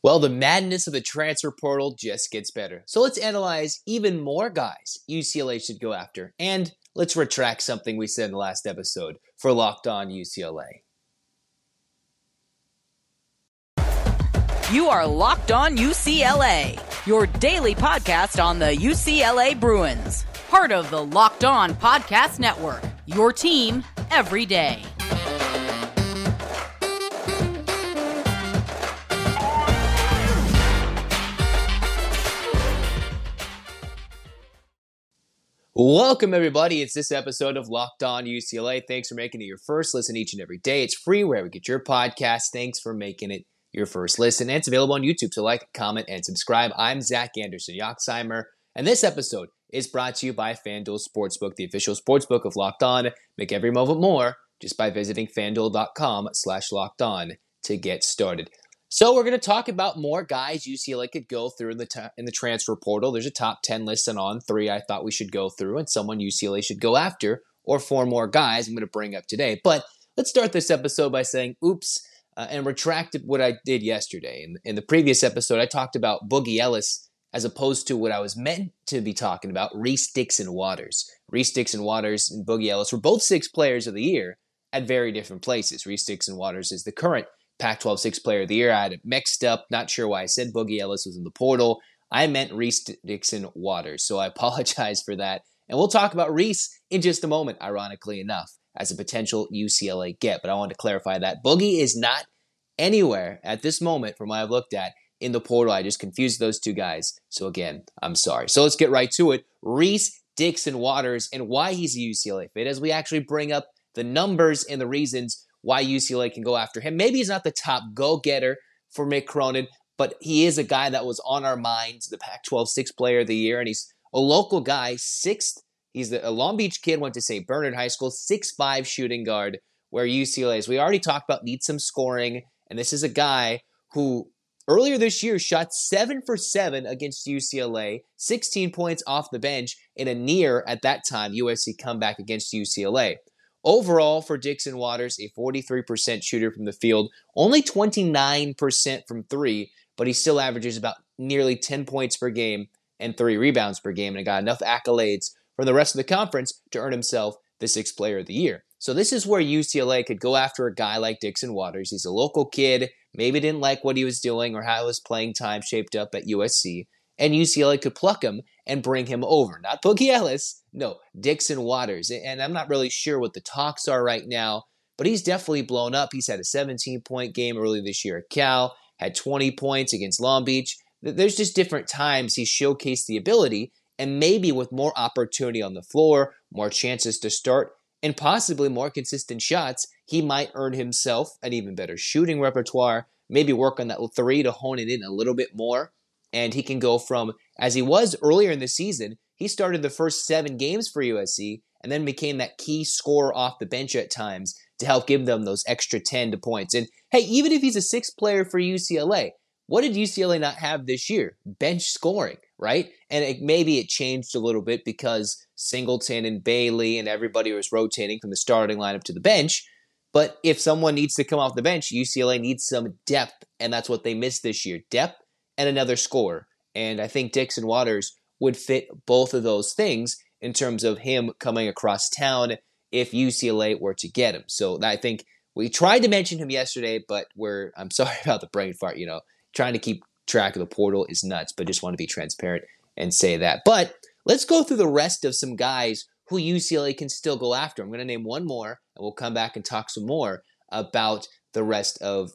Well, the madness of the transfer portal just gets better. So let's analyze even more guys UCLA should go after. And let's retract something we said in the last episode for Locked On UCLA. You are Locked On UCLA, your daily podcast on the UCLA Bruins. Part of the Locked On Podcast Network, your team every day. Welcome, everybody. It's this episode of Locked On UCLA. Thanks for making it your first listen each and every day. It's free wherever you get your podcast. Thanks for making it your first listen. And it's available on YouTube, so like, comment, and subscribe. I'm Zach Anderson-Yoxsimer, and this episode is brought to you by FanDuel Sportsbook, the official sportsbook of Locked On. Make every moment more just by visiting FanDuel.com/LockedOn to get started. So we're going to talk about more guys UCLA could go through in the transfer portal. There's a top 10 list on On3 I thought we should go through, and someone UCLA should go after, or four more guys I'm going to bring up today. But let's start this episode by saying, oops, and retracted what I did yesterday. In the previous episode, I talked about Boogie Ellis as opposed to what I was meant to be talking about, Reese Dixon-Waters. Reese Dixon-Waters and Boogie Ellis were both sixth players of the year at very different places. Reese Dixon-Waters is the current Pac-12 sixth player of the year. I had it mixed up. Not sure why I said Boogie Ellis was in the portal. I meant Reese Dixon-Waters, so I apologize for that. And we'll talk about Reese in just a moment, ironically enough, as a potential UCLA get. But I wanted to clarify that Boogie is not anywhere at this moment, from what I've looked at, in the portal. I just confused those two guys. So again, I'm sorry. So let's get right to it. Reese Dixon-Waters and why he's a UCLA fit, as we actually bring up the numbers and the reasons why UCLA can go after him. Maybe he's not the top go-getter for Mick Cronin, but he is a guy that was on our minds, the Pac-12 sixth player of the year, and he's a local guy, sixth. He's a Long Beach kid, went to St. Bernard High School, 6'5" shooting guard, where UCLA, as we already talked about, needs some scoring. And this is a guy who earlier this year shot 7-for-7 against UCLA, 16 points off the bench in a near, at that time, USC comeback against UCLA. Overall, for Dixon-Waters, a 43% shooter from the field, only 29% from three, but he still averages about nearly 10 points per game and 3 rebounds per game, and got enough accolades from the rest of the conference to earn himself the sixth player of the year. So this is where UCLA could go after a guy like Dixon-Waters. He's a local kid, maybe didn't like what he was doing or how his playing time shaped up at USC, and UCLA could pluck him and bring him over. Not Boogie Ellis, no, Dixon-Waters. And I'm not really sure what the talks are right now, but he's definitely blown up. He's had a 17-point game early this year at Cal, had 20 points against Long Beach. There's just different times he showcased the ability, and maybe with more opportunity on the floor, more chances to start, and possibly more consistent shots, he might earn himself an even better shooting repertoire, maybe work on that three to hone it in a little bit more, and he can go from, as he was earlier in the season, he started the first 7 games for USC, and then became that key scorer off the bench at times to help give them those extra 10 to points. And hey, even if he's a sixth player for UCLA, what did UCLA not have this year? Bench scoring, right? And maybe it changed a little bit because Singleton and Bailey and everybody was rotating from the starting lineup to the bench. But if someone needs to come off the bench, UCLA needs some depth, and that's what they missed this year. Depth and another scorer. And I think Dixon-Waters would fit both of those things in terms of him coming across town if UCLA were to get him. So I think we tried to mention him yesterday, but I'm sorry about the brain fart, Trying to keep track of the portal is nuts, but just want to be transparent and say that. But let's go through the rest of some guys who UCLA can still go after. I'm going to name one more, and we'll come back and talk some more about the rest of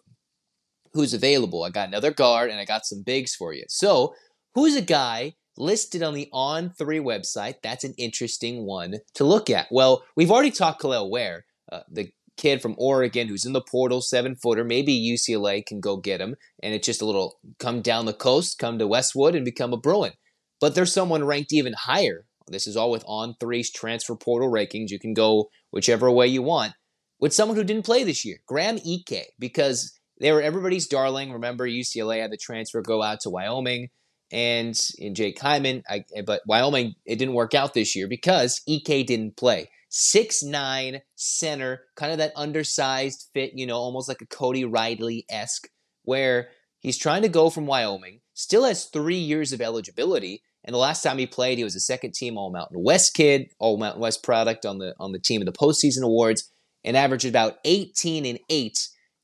who's available. I got another guard, and I got some bigs for you. So who's a guy listed on the On3 website? That's an interesting one to look at. Well, we've already talked Kalel Ware, the kid from Oregon who's in the portal, 7-footer. Maybe UCLA can go get him, and it's just a little come down the coast, come to Westwood, and become a Bruin. But there's someone ranked even higher. This is all with On3's transfer portal rankings. You can go whichever way you want. With someone who didn't play this year, Graham Ike, because they were everybody's darling. Remember, UCLA had the transfer go out to Wyoming and Jake Hyman, but Wyoming, it didn't work out this year because Ike didn't play. 6'9", center, kind of that undersized fit, almost like a Cody Ridley-esque, where He's trying to go from Wyoming, still has 3 years of eligibility, and the last time he played, he was a second-team All-Mountain West kid, All-Mountain West product on the team in the postseason awards, and averaged about 18-8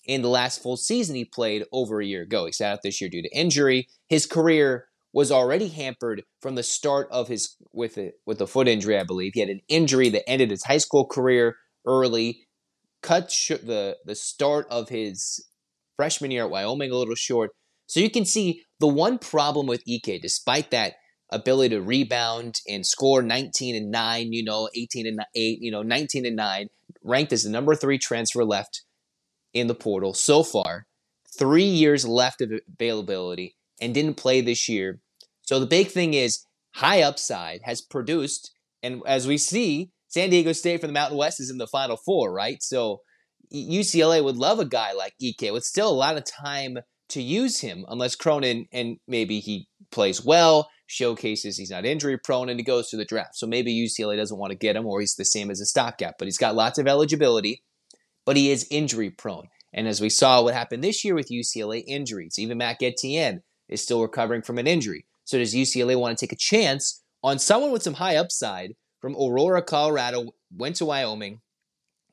in the last full season he played over a year ago. He sat out this year due to injury. His career was already hampered from the start of his with a foot injury, I believe. He had an injury that ended his high school career early, cut the start of his freshman year at Wyoming a little short. So you can see the one problem with Ike, despite that ability to rebound and score 19-9, 18-8, 19-9, ranked as the number 3 transfer left in the portal so far, 3 years left of availability, and didn't play this year. So the big thing is high upside has produced, and as we see, San Diego State from the Mountain West is in the Final Four, right? So UCLA would love a guy like Ike with still a lot of time to use him, unless Cronin, and maybe he plays well, showcases he's not injury-prone, and he goes to the draft. So maybe UCLA doesn't want to get him, or he's the same as a stopgap. But he's got lots of eligibility, but he is injury-prone. And as we saw what happened this year with UCLA injuries, even Mac Etienne is still recovering from an injury. So does UCLA want to take a chance on someone with some high upside from Aurora, Colorado, went to Wyoming,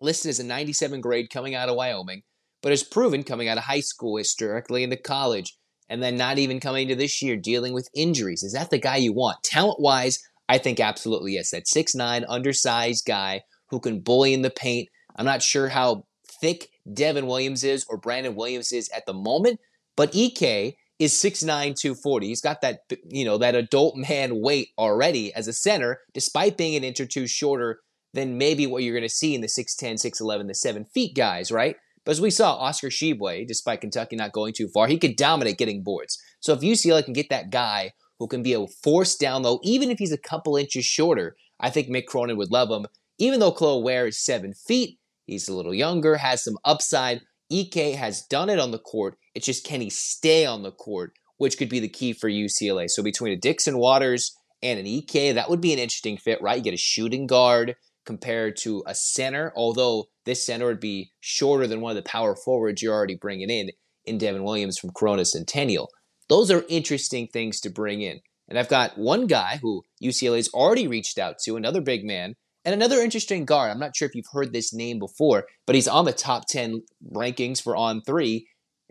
listed as a 97 grade coming out of Wyoming, but has proven coming out of high school historically into college, and then not even coming to this year dealing with injuries? Is that the guy you want? Talent-wise, I think absolutely yes. That 6'9", undersized guy who can bully in the paint. I'm not sure how thick Devin Williams is or Brandon Williams is at the moment, but Ike is 6'9", 240. He's got that, that adult man weight already as a center, despite being an inch or two shorter than maybe what you're going to see in the 6'10", 6'11", the 7 feet guys, right? But as we saw, Oscar Tshiebwe, despite Kentucky not going too far, he could dominate getting boards. So if UCLA can get that guy who can be a force down low, even if he's a couple inches shorter, I think Mick Cronin would love him. Even though Kalel Ware is 7 feet, he's a little younger, has some upside. Ike has done it on the court. It's just, can he stay on the court, which could be the key for UCLA. So between a Dixon-Waters and an Ike, that would be an interesting fit, right? You get a shooting guard compared to a center, although this center would be shorter than one of the power forwards you're already bringing in Devin Williams from Corona Centennial. Those are interesting things to bring in. And I've got one guy who UCLA's already reached out to, another big man, and another interesting guard. I'm not sure if you've heard this name before, but he's on the top 10 rankings for On3,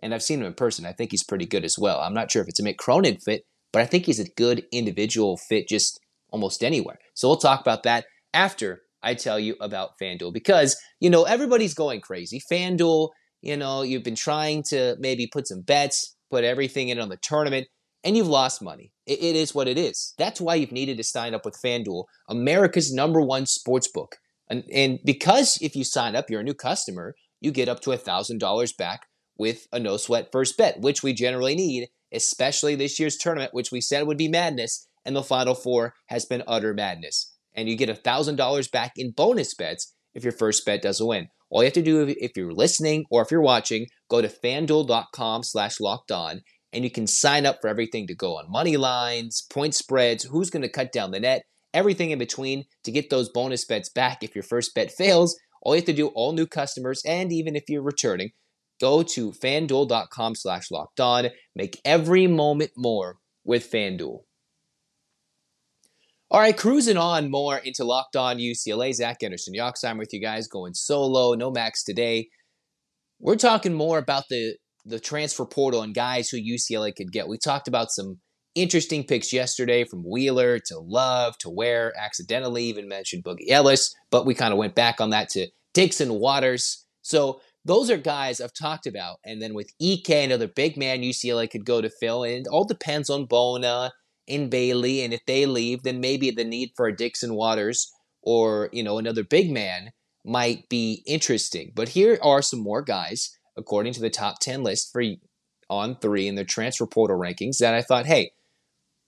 and I've seen him in person. I think he's pretty good as well. I'm not sure if it's a Mick Cronin fit, but I think he's a good individual fit just almost anywhere. So we'll talk about that after I tell you about FanDuel, because, everybody's going crazy. FanDuel, you've been trying to maybe put some bets, put everything in on the tournament, and you've lost money. It is what it is. That's why you've needed to sign up with FanDuel, America's number one sports book. And because if you sign up, you're a new customer, you get up to $1,000 back with a no-sweat first bet, which we generally need, especially this year's tournament, which we said would be madness, and the Final Four has been utter madness. And you get $1,000 back in bonus bets if your first bet doesn't win. All you have to do if you're listening or if you're watching, go to FanDuel.com/LockedOn, and you can sign up for everything to go on money lines, point spreads, who's going to cut down the net, everything in between to get those bonus bets back if your first bet fails. All you have to do, all new customers, and even if you're returning, go to FanDuel.com/LockedOn. Make every moment more with FanDuel. All right, cruising on more into Locked On UCLA. Zach Anderson-Yoxsimer with you guys, going solo, no Max today. We're talking more about the transfer portal and guys who UCLA could get. We talked about some interesting picks yesterday, from Wheeler to Love to Ware, accidentally even mentioned Boogie Ellis, but we kind of went back on that to Dixon-Waters. So those are guys I've talked about. And then with Ike, another big man UCLA could go to fill, and it all depends on Bona in Bailey, and if they leave, then maybe the need for a Dixon-Waters or, another big man might be interesting. But here are some more guys, according to the top 10 list for On3 in their transfer portal rankings, that I thought, hey,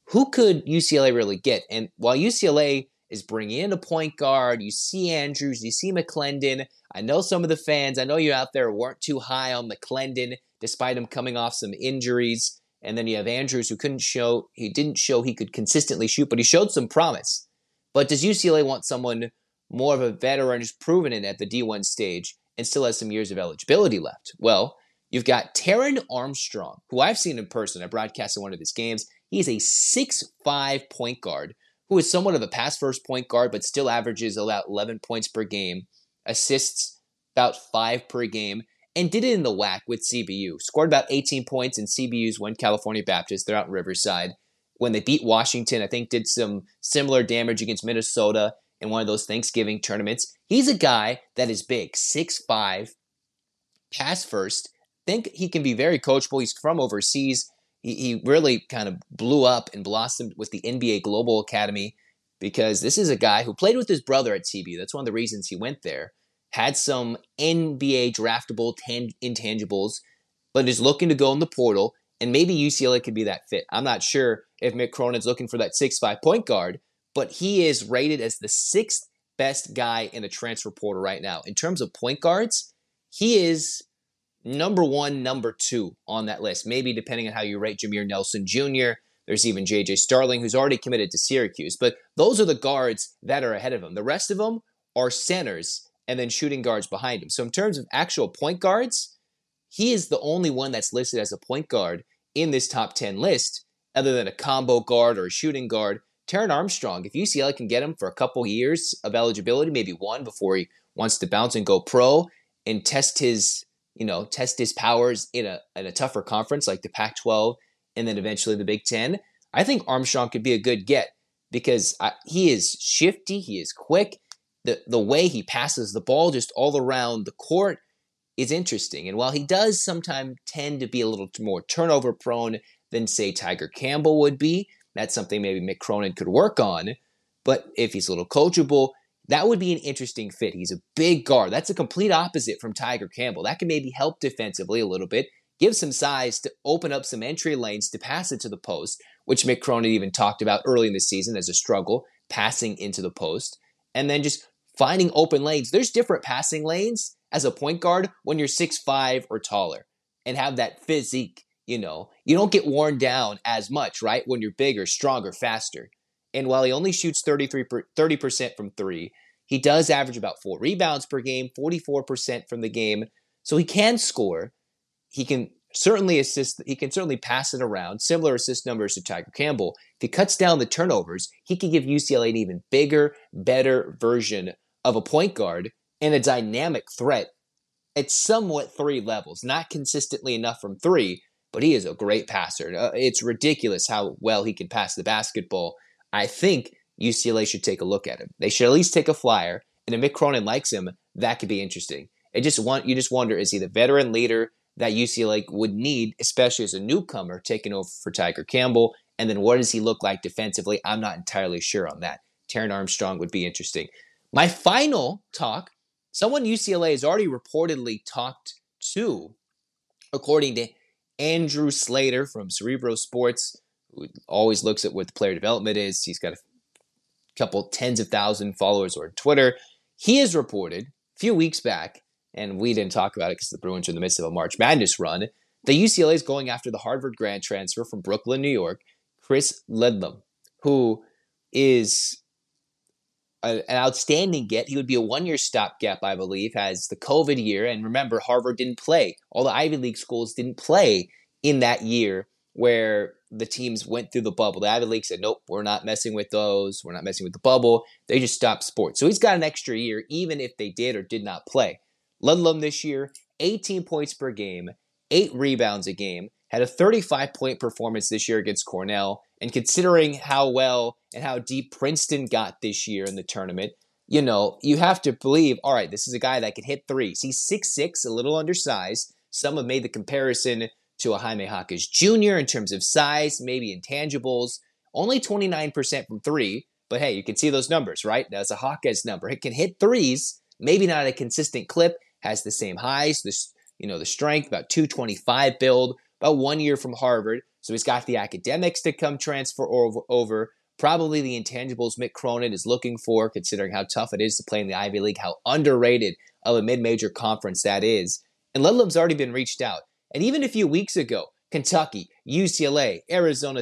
who could UCLA really get? And while UCLA is bringing in a point guard, you see Andrews, you see McClendon. I know some of the fans, I know you out there weren't too high on McClendon, despite him coming off some injuries. And then you have Andrews, who didn't show he could consistently shoot, but he showed some promise. But does UCLA want someone more of a veteran who's proven it at the D1 stage and still has some years of eligibility left? Well, You've got Taron Armstrong, who I've seen in person. I broadcasted one of his games. He is a 6'5 point guard who is somewhat of a pass-first point guard, but still averages about 11 points per game, assists about 5 per game, and did it in the WAC with CBU. Scored about 18 points in CBU's win California Baptist. They're out in Riverside. When they beat Washington, I think did some similar damage against Minnesota in one of those Thanksgiving tournaments. He's a guy that is big, 6'5", pass first. Think he can be very coachable. He's from overseas. He really kind of blew up and blossomed with the NBA Global Academy because this is a guy who played with his brother at CBU. That's one of the reasons he went there. Had some NBA draftable intangibles, but is looking to go in the portal, and maybe UCLA could be that fit. I'm not sure if Mick Cronin's looking for that 6'5 point guard, but he is rated as the 6th best guy in the transfer portal right now. In terms of point guards, he is number 1, number 2 on that list, maybe depending on how you rate Jameer Nelson Jr. There's even J.J. Starling, who's already committed to Syracuse, but those are the guards that are ahead of him. The rest of them are centers and then shooting guards behind him. So in terms of actual point guards, he is the only one that's listed as a point guard in this top 10 list, other than a combo guard or a shooting guard. Taron Armstrong, if UCLA can get him for a couple years of eligibility, maybe one before he wants to bounce and go pro and test his powers in a tougher conference like the Pac-12 and then eventually the Big Ten, I think Armstrong could be a good get because he is shifty, he is quick. The way he passes the ball just all around the court is interesting. And while he does sometimes tend to be a little more turnover prone than, say, Tiger Campbell would be, that's something maybe Mick Cronin could work on. But if he's a little coachable, that would be an interesting fit. He's a big guard. That's a complete opposite from Tiger Campbell. That can maybe help defensively a little bit, give some size to open up some entry lanes to pass it to the post, which Mick Cronin even talked about early in the season as a struggle, passing into the post, and then just finding open lanes. There's different passing lanes as a point guard when you're 6'5 or taller and have that physique, You don't get worn down as much, right, when you're bigger, stronger, faster. And while he only shoots 30% from three, he does average about 4 rebounds per game, 44% from the game. So he can score. He can certainly assist. He can certainly pass it around. Similar assist numbers to Tiger Campbell. If he cuts down the turnovers, he can give UCLA an even bigger, better version of a point guard and a dynamic threat at somewhat 3 levels, not consistently enough from 3, but he is a great passer. It's ridiculous how well he can pass the basketball. I think UCLA should take a look at him. They should at least take a flyer, and if Mick Cronin likes him, that could be interesting. You just wonder, is he the veteran leader that UCLA would need, especially as a newcomer taking over for Tiger Campbell? And then what does he look like defensively? I'm not entirely sure on that. Taron Armstrong would be interesting. My final talk, someone UCLA has already reportedly talked to, according to Andrew Slater from Cerebro Sports, who always looks at what the player development is. He's got a couple tens of thousand followers on Twitter. He has reported a few weeks back, and we didn't talk about it because the Bruins are in the midst of a March Madness run, that UCLA is going after the Harvard grad transfer from Brooklyn, New York, Chris Ledlum, who is an outstanding get. He would be a one-year stopgap, I believe, has the COVID year. And remember, Harvard didn't play. All the Ivy League schools didn't play in that year where the teams went through the bubble. The Ivy League said, nope, we're not messing with those. We're not messing with the bubble. They just stopped sports. So he's got an extra year, even if they did or did not play. Ludlum this year, 18 points per game, 8 rebounds a game, had a 35-point performance this year against Cornell. And considering how well and how deep Princeton got this year in the tournament, you have to believe, all right, this is a guy that can hit threes. He's 6'6", a little undersized. Some have made the comparison to a Jaime Jaquez Jr. in terms of size, maybe intangibles. Only 29% from 3, but hey, you can see those numbers, right? That's a Jaquez number. It can hit threes, maybe not at a consistent clip, has the same highs, the strength, about 225 build, about 1 year from Harvard. So he's got the academics to come transfer over, probably the intangibles Mick Cronin is looking for, considering how tough it is to play in the Ivy League, how underrated of a mid-major conference that is. And Ledlum's already been reached out. And even a few weeks ago, Kentucky, UCLA, Arizona,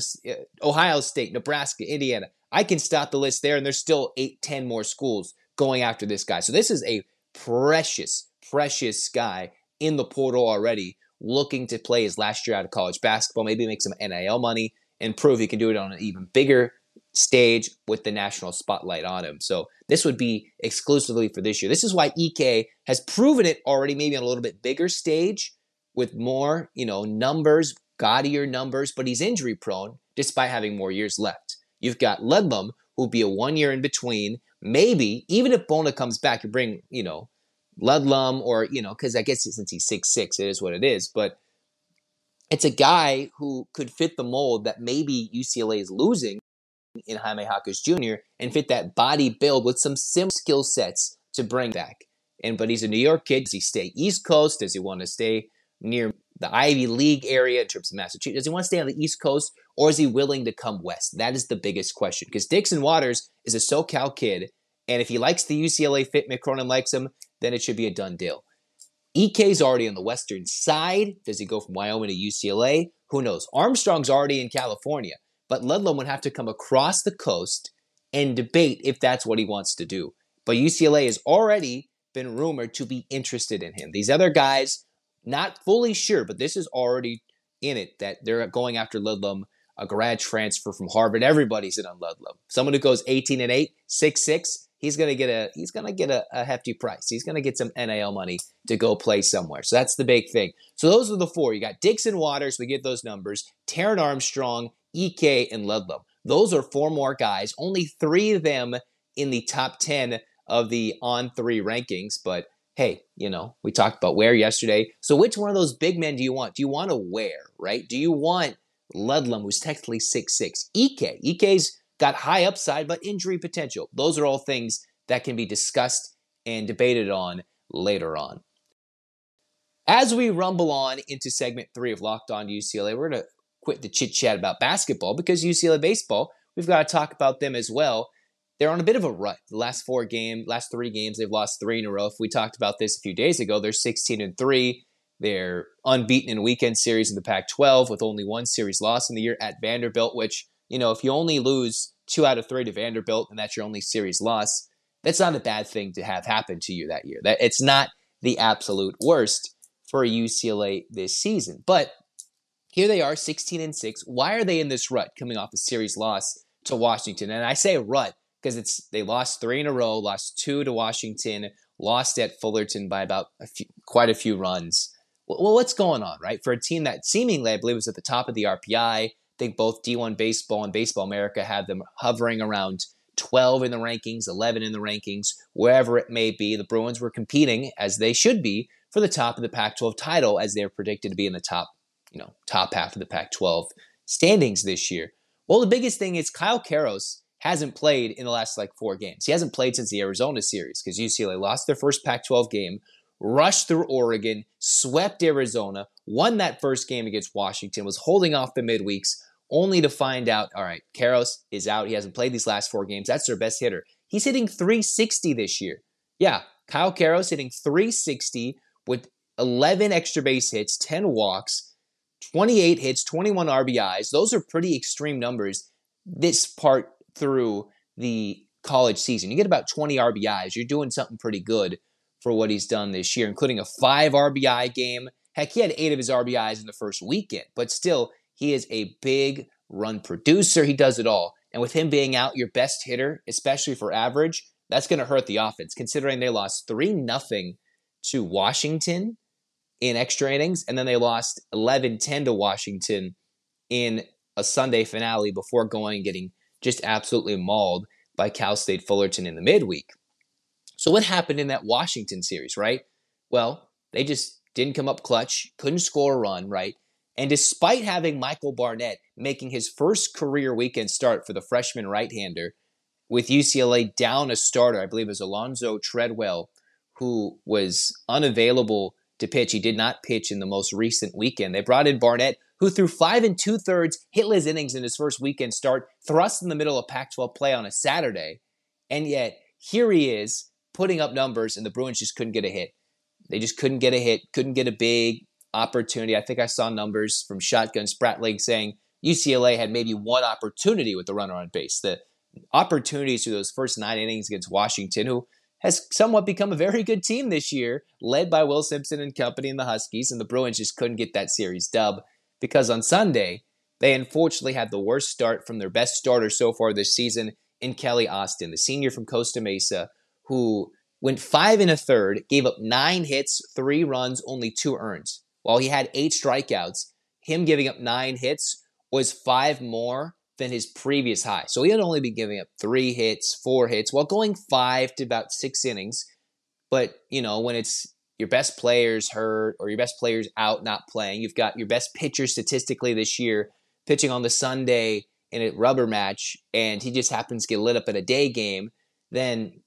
Ohio State, Nebraska, Indiana, I can stop the list there, and there's still 8-10 more schools going after this guy. So this is a precious, precious guy in the portal already. looking to play his last year out of college basketball, maybe make some NIL money and prove he can do it on an even bigger stage with the national spotlight on him. So this would be exclusively for this year. This is why EK has proven it already, maybe on a little bit bigger stage with more, numbers, gaudier numbers, but he's injury prone despite having more years left. You've got Ledlum, who'll be a 1 year in between. Maybe even if Bona comes back, you bring, Ledlum or, because I guess since he's 6'6", it is what it is. But it's a guy who could fit the mold that maybe UCLA is losing in Jaime Jaquez Jr. and fit that body build with some similar skill sets to bring back. But he's a New York kid. Does he stay East Coast? Does he want to stay near the Ivy League area in terms of Massachusetts? Does he want to stay on the East Coast, or is he willing to come west? That is the biggest question, because Dixon-Waters is a SoCal kid, and if he likes the UCLA fit, Mick Cronin likes him, then it should be a done deal. EK's already on the western side. Does he go from Wyoming to UCLA? Who knows? Armstrong's already in California, but Ledlum would have to come across the coast and debate if that's what he wants to do. But UCLA has already been rumored to be interested in him. These other guys, not fully sure, but this is already in it that they're going after Ledlum, a grad transfer from Harvard. Everybody's in on Ledlum. Someone who goes 18-8, 6'6", he's gonna get a hefty price. He's gonna get some NIL money to go play somewhere. So that's the big thing. So those are the four. You got Dixon-Waters, we get those numbers, Taron Armstrong, EK, and Ledlum. Those are four more guys. Only three of them in the top 10 of the On3 rankings. But hey, we talked about Ware yesterday. So which one of those big men do you want? Do you want a Ware, right? Do you want Ledlum, who's technically 6'6"? EK. EK's got high upside, but injury potential. Those are all things that can be discussed and debated on later on. As we rumble on into segment 3 of Locked On UCLA, we're going to quit the chit-chat about basketball because UCLA baseball, we've got to talk about them as well. They're on a bit of a rut. The last 3 games, they've lost 3 in a row. If we talked about this a few days ago, they're 16-3. They're unbeaten in weekend series in the Pac-12 with only 1 series loss in the year at Vanderbilt, which, if you only lose 2 out of 3 to Vanderbilt and that's your only series loss, that's not a bad thing to have happen to you that year. It's not the absolute worst for UCLA this season. But here they are, 16-6. Why are they in this rut coming off a series loss to Washington? And I say rut because they lost 3 in a row, lost 2 to Washington, lost at Fullerton by about quite a few runs. Well, what's going on, right? For a team that seemingly, I believe, was at the top of the RPI, I think both D1 Baseball and Baseball America have them hovering around 12 in the rankings, 11 in the rankings, wherever it may be. The Bruins were competing, as they should be, for the top of the Pac-12 title, as they're predicted to be in the top half of the Pac-12 standings this year. Well, the biggest thing is Kyle Karros hasn't played in the last 4 games. He hasn't played since the Arizona series because UCLA lost their first Pac-12 game, rushed through Oregon, swept Arizona, won that first game against Washington, was holding off the midweeks, only to find out, all right, Karros is out. He hasn't played these last 4 games. That's their best hitter. He's hitting .360 this year. Yeah, Kyle Karros hitting .360 with 11 extra base hits, 10 walks, 28 hits, 21 RBIs. Those are pretty extreme numbers this part through the college season. You get about 20 RBIs. You're doing something pretty good for what he's done this year, including a 5 RBI game. Heck, he had 8 of his RBIs in the first weekend, but still, he is a big run producer. He does it all. And with him being out, your best hitter, especially for average, that's going to hurt the offense, considering they lost 3-0 to Washington in extra innings, and then they lost 11-10 to Washington in a Sunday finale before going and getting just absolutely mauled by Cal State Fullerton in the midweek. So what happened in that Washington series, right? Well, they just didn't come up clutch, couldn't score a run, right? And despite having Michael Barnett making his first career weekend start for the freshman right-hander, with UCLA down a starter, I believe it was Alonzo Treadwell, who was unavailable to pitch. He did not pitch in the most recent weekend. They brought in Barnett, who threw 5 2/3 hitless innings in his first weekend start, thrust in the middle of Pac-12 play on a Saturday, and yet here he is putting up numbers, and the Bruins just couldn't get a hit. They just couldn't get a hit, couldn't get a big opportunity. I think I saw numbers from Shotgun Spratling saying UCLA had maybe 1 opportunity with the runner on base. The opportunities through those first 9 innings against Washington, who has somewhat become a very good team this year, led by Will Simpson and company in the Huskies, and the Bruins just couldn't get that series dub because on Sunday, they unfortunately had the worst start from their best starter so far this season in Kelly Austin, the senior from Costa Mesa, who went 5 1/3, gave up 9 hits, 3 runs, only 2 earned. While he had 8 strikeouts, him giving up 9 hits was 5 more than his previous high. So he had only been giving up 3 hits, 4 hits, while going 5 to about 6 innings. But, you know, when it's your best players hurt or your best players out not playing, you've got your best pitcher statistically this year pitching on the Sunday in a rubber match, and he just happens to get lit up in a day game, then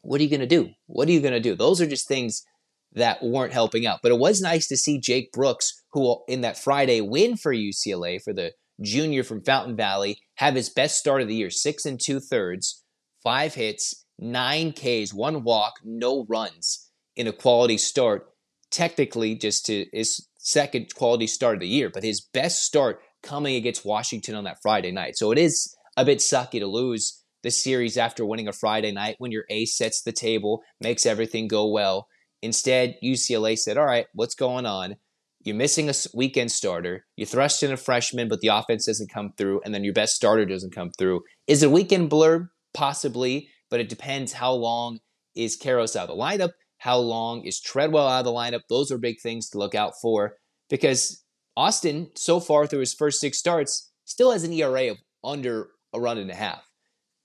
what are you going to do? Those are just things that weren't helping out. But it was nice to see Jake Brooks, who in that Friday win for UCLA for the junior from Fountain Valley, have his best start of the year, 6 2/3, 5 hits, 9 Ks, 1 walk, no runs in a quality start. Technically, just to his second quality start of the year, but his best start coming against Washington on that Friday night. So it is a bit sucky to lose the series after winning a Friday night when your ace sets the table, makes everything go well. Instead, UCLA said, all right, what's going on? You're missing a weekend starter. You thrust in a freshman, but the offense doesn't come through, and then your best starter doesn't come through. Is it a weekend blurb? Possibly, but it depends how long is Karros out of the lineup, how long is Treadwell out of the lineup. Those are big things to look out for because Austin, so far through his first 6 starts, still has an ERA of under a run and a half.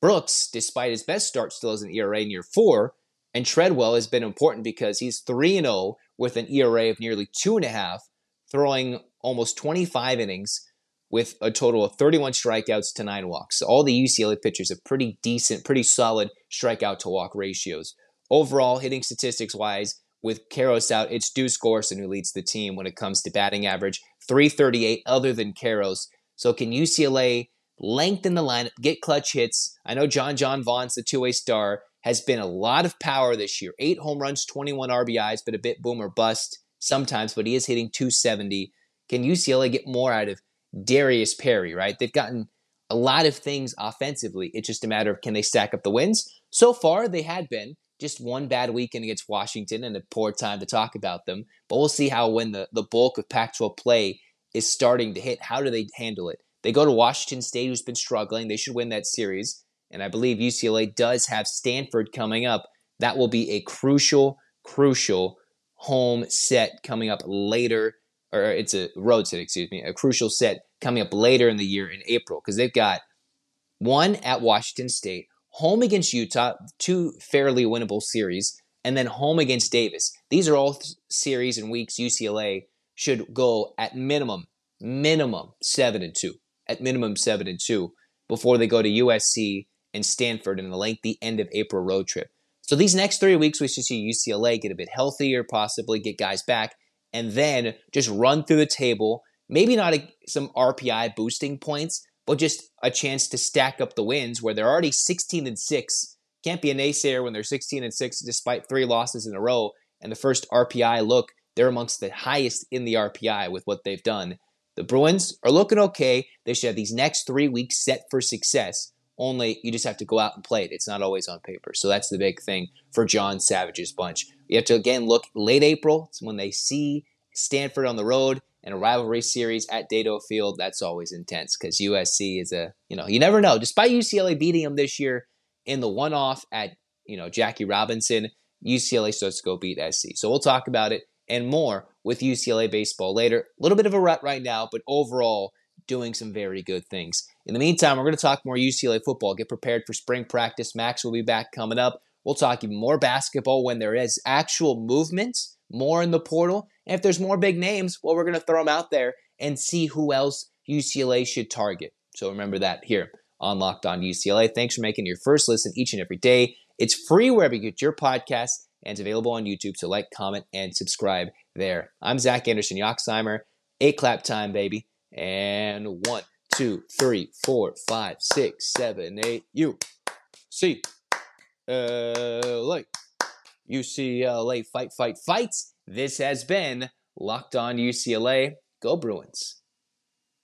Brooks, despite his best start, still has an ERA near 4, and Treadwell has been important because he's 3-0 with an ERA of nearly 2.5, throwing almost 25 innings with a total of 31 strikeouts to 9 walks. So all the UCLA pitchers have pretty decent, pretty solid strikeout-to-walk ratios. Overall, hitting statistics-wise, with Karros out, it's Deuce Gorson who leads the team when it comes to batting average, 338 other than Karros. So can UCLA lengthen the lineup, get clutch hits? I know John Vaughn's the two-way star, has been a lot of power this year. 8 home runs, 21 RBIs, but a bit boom or bust sometimes, but he is hitting 270. Can UCLA get more out of Darius Perry, right? They've gotten a lot of things offensively. It's just a matter of can they stack up the wins? So far, they had been. Just one bad weekend against Washington and a poor time to talk about them. But we'll see how when the bulk of Pac-12 play is starting to hit, how do they handle it? They go to Washington State, who's been struggling. They should win that series. And I believe UCLA does have Stanford coming up. That will be a crucial, crucial home set coming up later. Or it's a road set, excuse me. A crucial set coming up later in the year in April because they've got one at Washington State, home against Utah, 2 fairly winnable series, and then home against Davis. These are all series and weeks UCLA should go at minimum 7-2, at minimum 7-2 before they go to USC and Stanford in the lengthy end of April road trip. So these next 3 weeks, we should see UCLA get a bit healthier, possibly get guys back, and then just run through the table. Maybe not some RPI boosting points, but just a chance to stack up the wins where they're already 16-6. Can't be a naysayer when they're 16-6 despite 3 losses in a row. And the first RPI look, they're amongst the highest in the RPI with what they've done. The Bruins are looking okay. They should have these next 3 weeks set for success. Only you just have to go out and play it. It's not always on paper. So that's the big thing for John Savage's bunch. You have to, again, look late April. It's when they see Stanford on the road. And a rivalry series at Daydoe Field, that's always intense because USC is you never know. Despite UCLA beating them this year in the one-off at, Jackie Robinson, UCLA starts to go beat SC. So we'll talk about it and more with UCLA baseball later. A little bit of a rut right now, but overall doing some very good things. In the meantime, we're going to talk more UCLA football. Get prepared for spring practice. Max will be back coming up. We'll talk even more basketball when there is actual movement, more in the portal. And if there's more big names, well, we're going to throw them out there and see who else UCLA should target. So remember that here on Locked On UCLA. Thanks for making your first listen each and every day. It's free wherever you get your podcast, and it's available on YouTube. So like, comment, and subscribe there. I'm Zach Anderson-Yoxsimer. 8 clap time, baby. And 1, 2, 3, 4, 5, 6, 7, 8. UCLA. UCLA fight. This has been Locked On UCLA. Go Bruins.